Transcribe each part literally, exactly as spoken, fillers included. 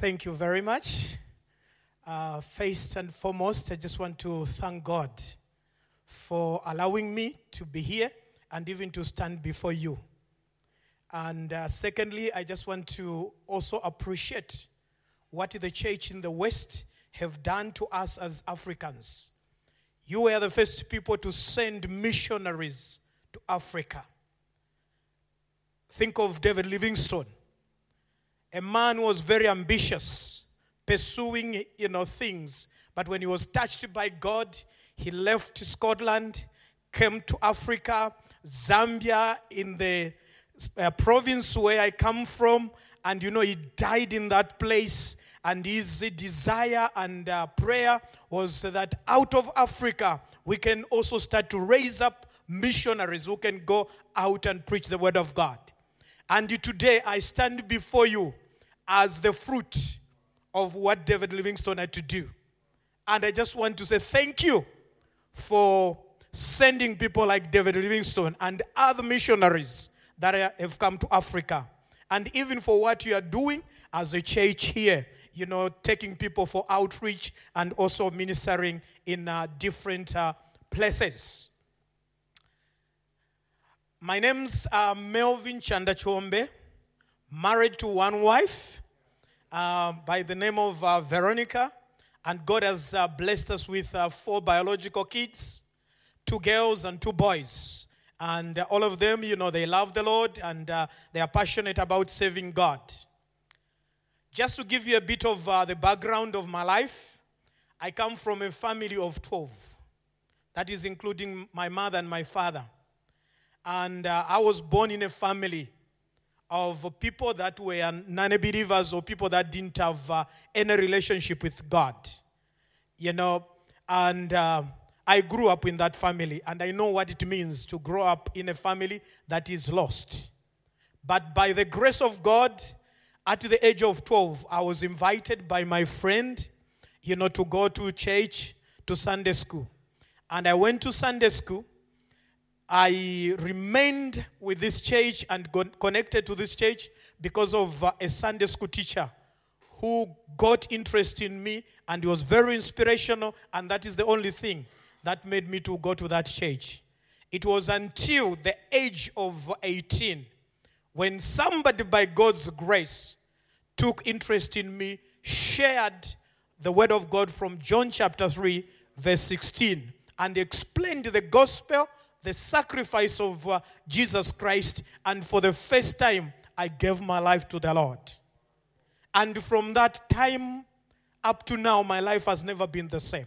Thank you very much. Uh, first and foremost, I just want to thank God for allowing me to be here and even to stand before you. And uh, secondly, I just want to also appreciate what the church in the West have done to us as Africans. You were the first people to send missionaries to Africa. Think of David Livingstone, a man who was very ambitious, pursuing, you know, things. But when he was touched by God, he left Scotland, came to Africa, Zambia, in the uh, province where I come from. And, you know, he died in that place. And his desire and uh, prayer was that out of Africa, we can also start to raise up missionaries who can go out and preach the word of God. And today I stand before you as the fruit of what David Livingstone had to do. And I just want to say thank you for sending people like David Livingstone and other missionaries that have come to Africa. And even for what you are doing as a church here, you know, taking people for outreach and also ministering in uh, different uh, places. My name's uh, Melvin Chandachombe, married to one wife uh, by the name of uh, Veronica. And God has uh, blessed us with uh, four biological kids, two girls and two boys. And uh, all of them, you know, they love the Lord and uh, they are passionate about serving God. Just to give you a bit of uh, the background of my life, I come from a family of twelve. That is including my mother and my father. And uh, I was born in a family of people that were non-believers or people that didn't have uh, any relationship with God. You know, and uh, I grew up in that family. And I know what it means to grow up in a family that is lost. But by the grace of God, at the age of twelve, I was invited by my friend, you know, to go to church, to Sunday school. And I went to Sunday school. I remained with this church and got connected to this church because of a Sunday school teacher who got interest in me and was very inspirational, and that is the only thing that made me to go to that church. It was until the age of eighteen when somebody by God's grace took interest in me, shared the word of God from John chapter three, verse sixteen, and explained the gospel, the sacrifice of uh, Jesus Christ, and for the first time, I gave my life to the Lord. And from that time up to now, my life has never been the same.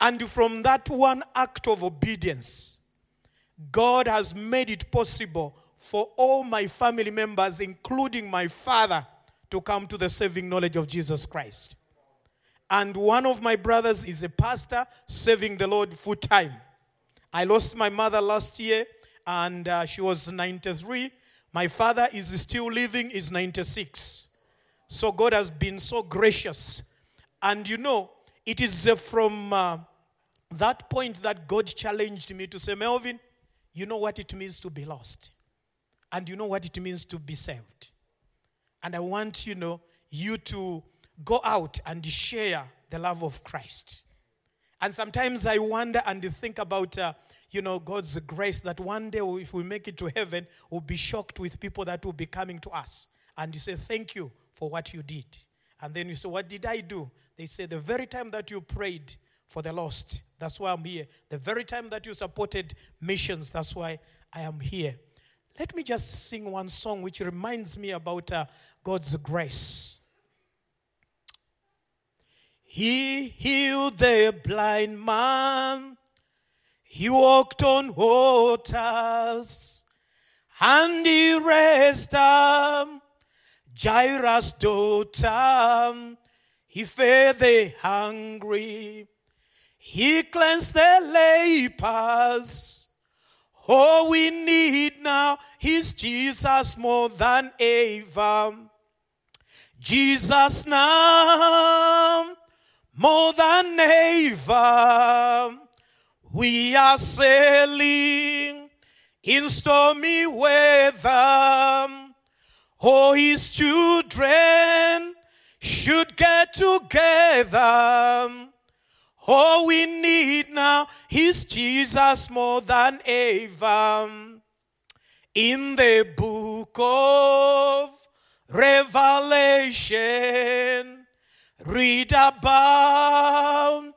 And from that one act of obedience, God has made it possible for all my family members, including my father, to come to the saving knowledge of Jesus Christ. And one of my brothers is a pastor serving the Lord full time. I lost my mother last year, and uh, she was ninety-three. My father is still living, is ninety-six. So God has been so gracious. And you know, it is uh, from uh, that point that God challenged me to say, Melvin, you know what it means to be lost. And you know what it means to be saved. And I want, you know, you to go out and share the love of Christ. And sometimes I wonder and think about uh, you know, God's grace that one day if we make it to heaven, we'll be shocked with people that will be coming to us. And you say, thank you for what you did. And then you say, what did I do? They say, the very time that you prayed for the lost, that's why I'm here. The very time that you supported missions, that's why I am here. Let me just sing one song which reminds me about uh, God's grace. He healed the blind man. He walked on waters, and he raised um, Jairus' daughter. He fed the hungry. He cleansed the lepers. All we need now is Jesus more than ever. Jesus now more than ever. We are sailing in stormy weather. Oh, his children should get together. All we need now is Jesus more than ever. In the book of Revelation, read about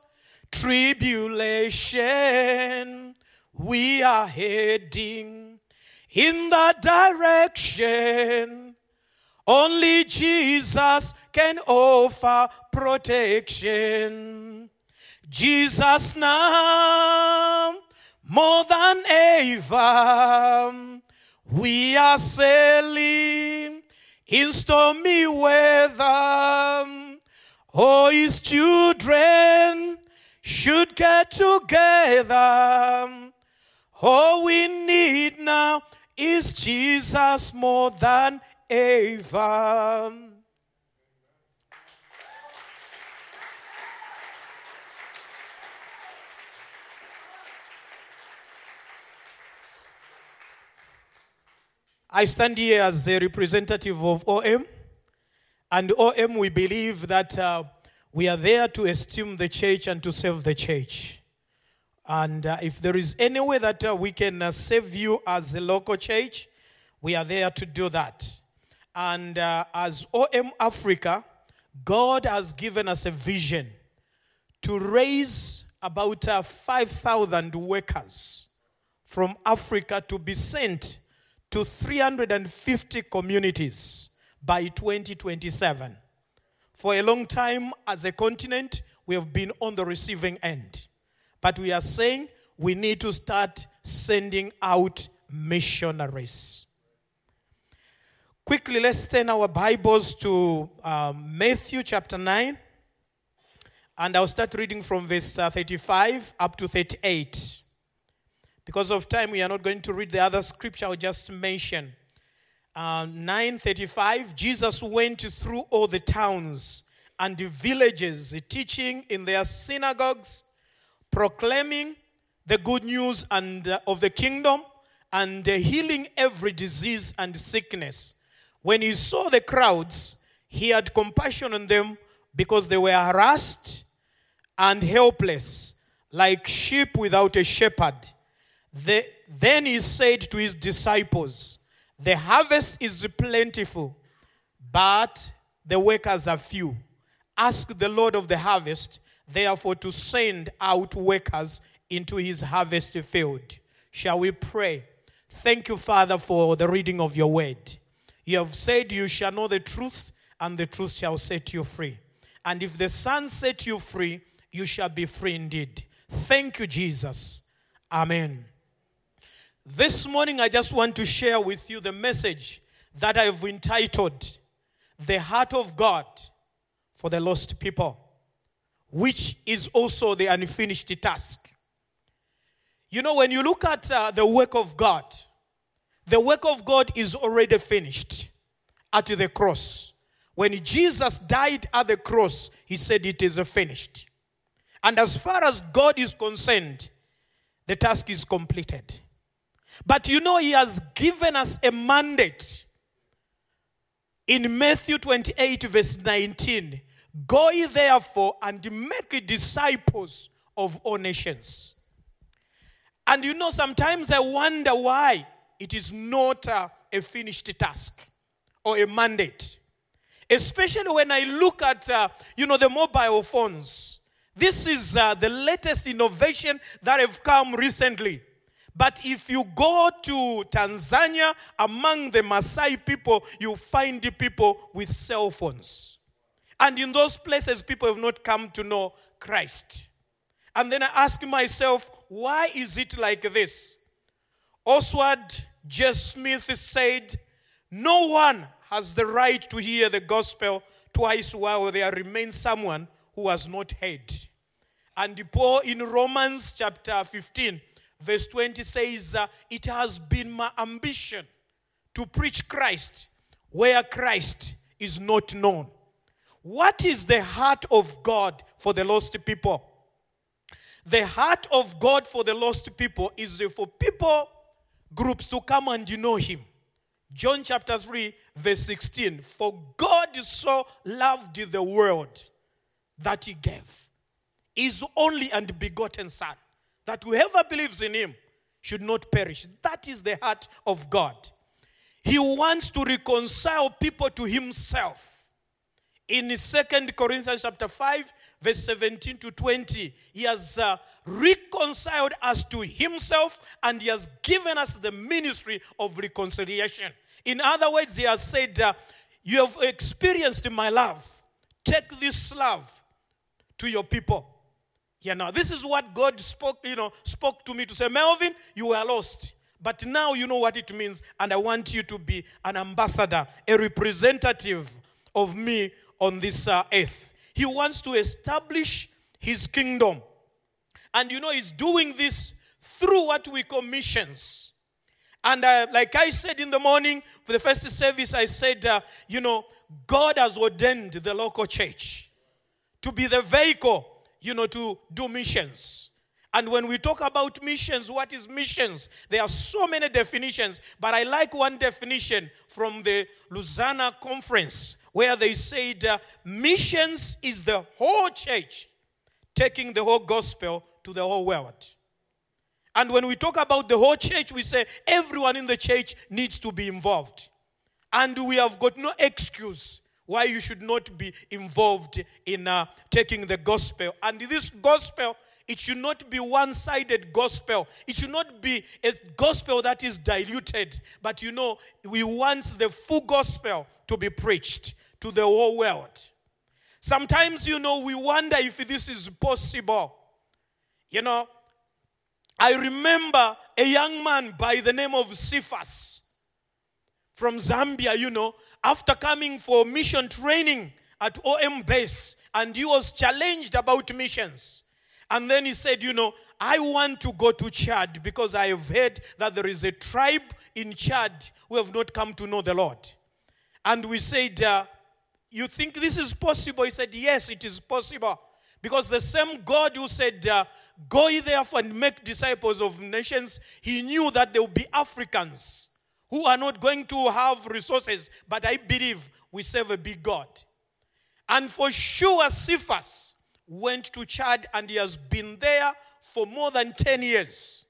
tribulation. We are heading in that direction. Only Jesus can offer protection. Jesus now, more than ever, we are sailing in stormy weather. Oh, his children should get together. All we need now is Jesus more than ever. I stand here as a representative of O M, and O M, we believe that uh, we are there to esteem the church and to serve the church. And uh, if there is any way that uh, we can uh, save you as a local church, we are there to do that. And uh, as O M Africa, God has given us a vision to raise about uh, five thousand workers from Africa to be sent to three hundred fifty communities by twenty twenty-seven. For a long time, as a continent, we have been on the receiving end. But we are saying we need to start sending out missionaries. Quickly, let's turn our Bibles to uh, Matthew chapter nine. And I'll start reading from verse uh, thirty-five up to thirty-eight. Because of time, we are not going to read the other scripture I'll just mention. Uh, nine thirty-five, Jesus went through all the towns and the villages, teaching in their synagogues, proclaiming the good news and uh, of the kingdom and uh, healing every disease and sickness. When he saw the crowds, he had compassion on them because they were harassed and helpless, like sheep without a shepherd. The, then he said to his disciples, "The harvest is plentiful, but the workers are few. Ask the Lord of the harvest, therefore, to send out workers into his harvest field." Shall we pray? Thank you, Father, for the reading of your word. You have said you shall know the truth, and the truth shall set you free. And if the Son set you free, you shall be free indeed. Thank you, Jesus. Amen. This morning, I just want to share with you the message that I have entitled, "The Heart of God for the Lost People," which is also the unfinished task. You know, when you look at uh, the work of God, the work of God is already finished at the cross. When Jesus died at the cross, he said it is finished. And as far as God is concerned, the task is completed. But you know, he has given us a mandate. In Matthew twenty-eight, verse nineteen, "Go ye therefore and make disciples of all nations." And you know, sometimes I wonder why it is not uh, a finished task or a mandate. Especially when I look at, uh, you know, the mobile phones. This is uh, the latest innovation that have come recently. But if you go to Tanzania, among the Maasai people, you find the people with cell phones. And in those places, people have not come to know Christ. And then I ask myself, why is it like this? Oswald J. Smith said, "No one has the right to hear the gospel twice while there remains someone who has not heard." And Paul in Romans chapter fifteen, verse twenty says, "It has been my ambition to preach Christ where Christ is not known." What is the heart of God for the lost people? The heart of God for the lost people is for people, groups to come and know him. John chapter three, verse sixteen. For God so loved the world that he gave his only and begotten Son, that whoever believes in him should not perish. That is the heart of God. He wants to reconcile people to himself. In Second Corinthians chapter five, verse seventeen to twenty, he has uh, reconciled us to himself, and he has given us the ministry of reconciliation. In other words, he has said, uh, you have experienced my love. Take this love to your people. Yeah, now this is what God spoke, you know, spoke to me to say, Melvin, you were lost. But now you know what it means, and I want you to be an ambassador, a representative of me on this uh, earth. He wants to establish his kingdom. And you know, he's doing this through what we call missions. And uh, like I said in the morning, for the first service, I said, uh, you know, God has ordained the local church to be the vehicle, you know, to do missions. And when we talk about missions, what is missions? There are so many definitions, but I like one definition from the Lausanne Conference, where they said, uh, missions is the whole church taking the whole gospel to the whole world. And when we talk about the whole church, we say everyone in the church needs to be involved. And we have got no excuse why you should not be involved in uh, taking the gospel. And this gospel, it should not be one-sided gospel. It should not be a gospel that is diluted. But you know, we want the full gospel to be preached to the whole world. Sometimes, you know, we wonder if this is possible. You know, I remember a young man by the name of Cephas from Zambia, you know, after coming for mission training at O M base, and he was challenged about missions. And then he said, you know, I want to go to Chad because I have heard that there is a tribe in Chad who have not come to know the Lord. And we said, uh, you think this is possible? He said, yes, it is possible. Because the same God who said, uh, go ye therefore and make disciples of nations, he knew that there will be Africans who are not going to have resources. But I believe we serve a big God. And for sure, Cephas went to Chad, and he has been there for more than ten years.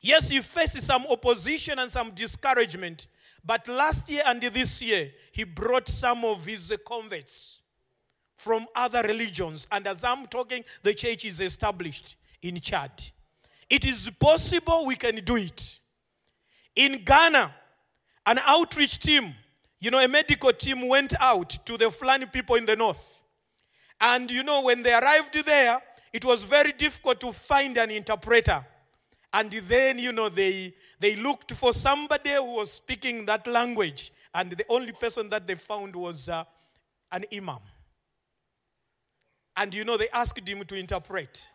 Yes, he faced some opposition and some discouragement, but last year and this year, he brought some of his converts from other religions. And as I'm talking, the church is established in Chad. It is possible, we can do it. In Ghana, an outreach team, you know, a medical team went out to the Fulani people in the north. And you know, when they arrived there, it was very difficult to find an interpreter. And then, you know, they they looked for somebody who was speaking that language. And the only person that they found was uh, an imam. And you know, they asked him to interpret.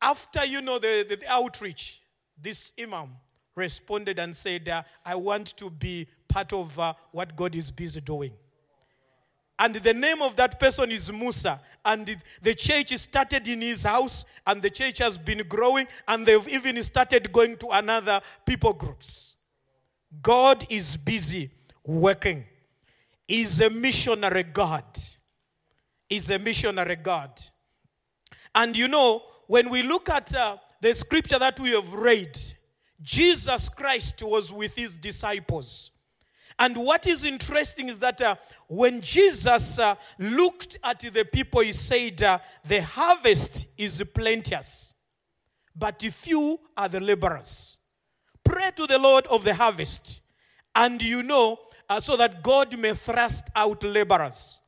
After, you know, the, the, the outreach, this imam responded and said, uh, I want to be part of uh, what God is busy doing. And the name of that person is Musa. And the church started in his house. And the church has been growing. And they've even started going to another people groups. God is busy working. He's a missionary God. He's a missionary God. And you know, when we look at uh, the scripture that we have read, Jesus Christ was with his disciples. And what is interesting is that uh, when Jesus uh, looked at the people, he said, uh, the harvest is plenteous, but few are the laborers. Pray to the Lord of the harvest, and you know, uh, so that God may thrust out laborers.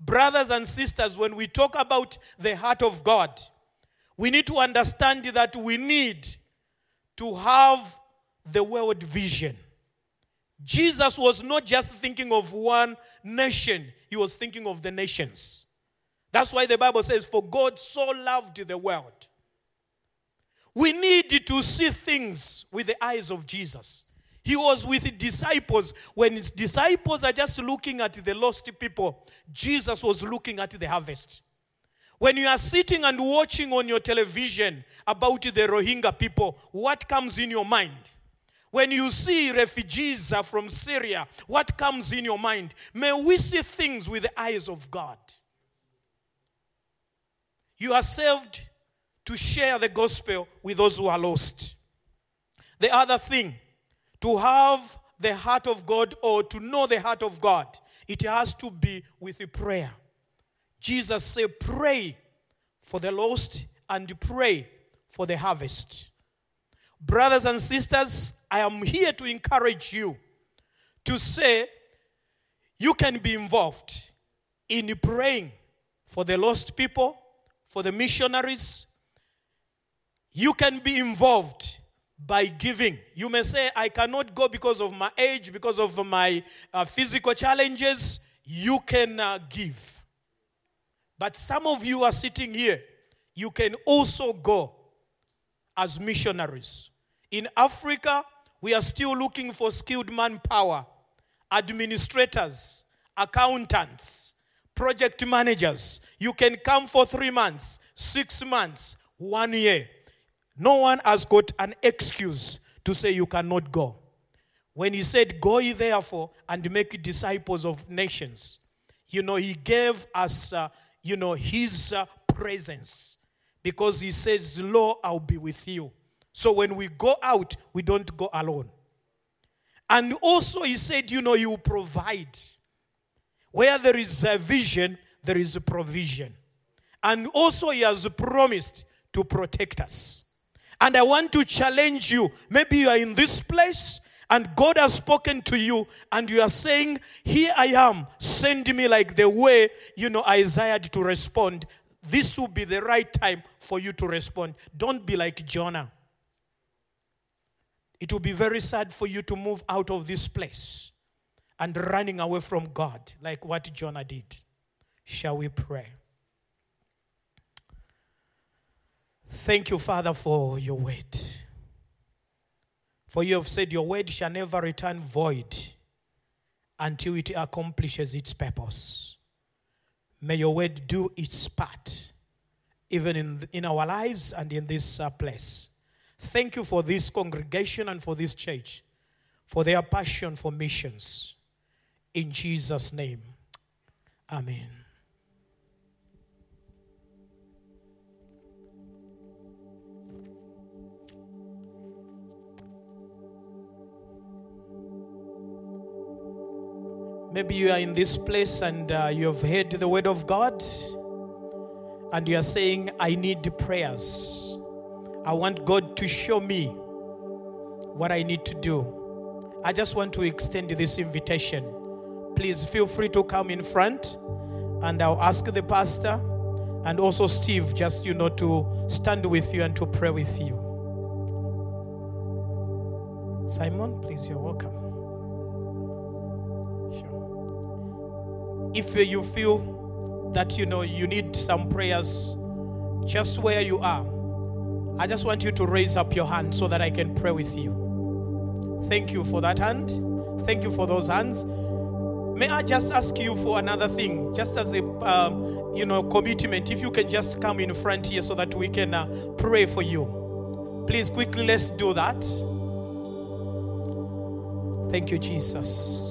Brothers and sisters, when we talk about the heart of God, we need to understand that we need to have the world vision. Jesus was not just thinking of one nation. He was thinking of the nations. That's why the Bible says, for God so loved the world. We need to see things with the eyes of Jesus. He was with disciples. When his disciples are just looking at the lost people, Jesus was looking at the harvest. When you are sitting and watching on your television about the Rohingya people, what comes in your mind? When you see refugees are from Syria, what comes in your mind? May we see things with the eyes of God. You are saved to share the gospel with those who are lost. The other thing, to have the heart of God or to know the heart of God, it has to be with a prayer. Jesus said, pray for the lost and pray for the harvest. Brothers and sisters, I am here to encourage you to say you can be involved in praying for the lost people, for the missionaries. You can be involved by giving. You may say, I cannot go because of my age, because of my uh, physical challenges. You can uh, give. But some of you are sitting here. You can also go as missionaries. In Africa, we are still looking for skilled manpower, administrators, accountants, project managers. You can come for three months, six months, one year. No one has got an excuse to say you cannot go. When he said, go ye therefore and make disciples of nations, you know, he gave us, uh, you know, his uh, presence. Because he says, lo, I'll be with you. So when we go out, we don't go alone. And also he said, you know, you provide. Where there is a vision, there is a provision. And also he has promised to protect us. And I want to challenge you. Maybe you are in this place and God has spoken to you and you are saying, here I am, send me, like the way, you know, Isaiah to respond. This will be the right time for you to respond. Don't be like Jonah. It will be very sad for you to move out of this place and running away from God, like what Jonah did. Shall we pray? Thank you, Father, for your word. For you have said your word shall never return void until it accomplishes its purpose. May your word do its part, even in, in our lives and in this uh, place. Thank you for this congregation and for this church, for their passion for missions. In Jesus' name, amen. Maybe you are in this place and uh, you have heard the word of God and you are saying, I need prayers. I want God to show me what I need to do. I just want to extend this invitation. Please feel free to come in front and I'll ask the pastor and also Steve just, you know, to stand with you and to pray with you. Simon, please, you're welcome. If you feel that, you know, you need some prayers just where you are, I just want you to raise up your hand so that I can pray with you. Thank you for that hand. Thank you for those hands. May I just ask you for another thing, just as a, um, you know, commitment, if you can just come in front here so that we can uh, pray for you. Please, quickly, let's do that. Thank you, Jesus.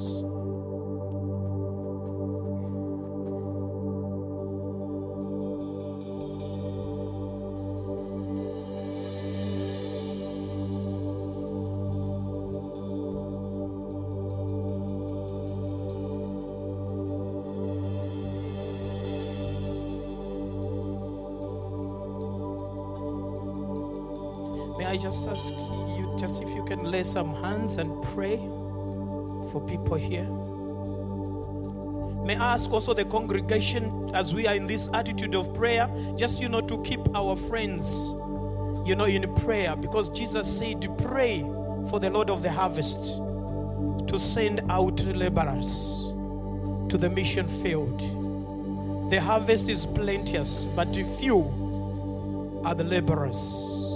I just ask you, just if you can lay some hands and pray for people here. May I ask also the congregation, as we are in this attitude of prayer, just, you know, to keep our friends, you know, in prayer. Because Jesus said, pray for the Lord of the harvest to send out laborers to the mission field. The harvest is plenteous, but few are the laborers.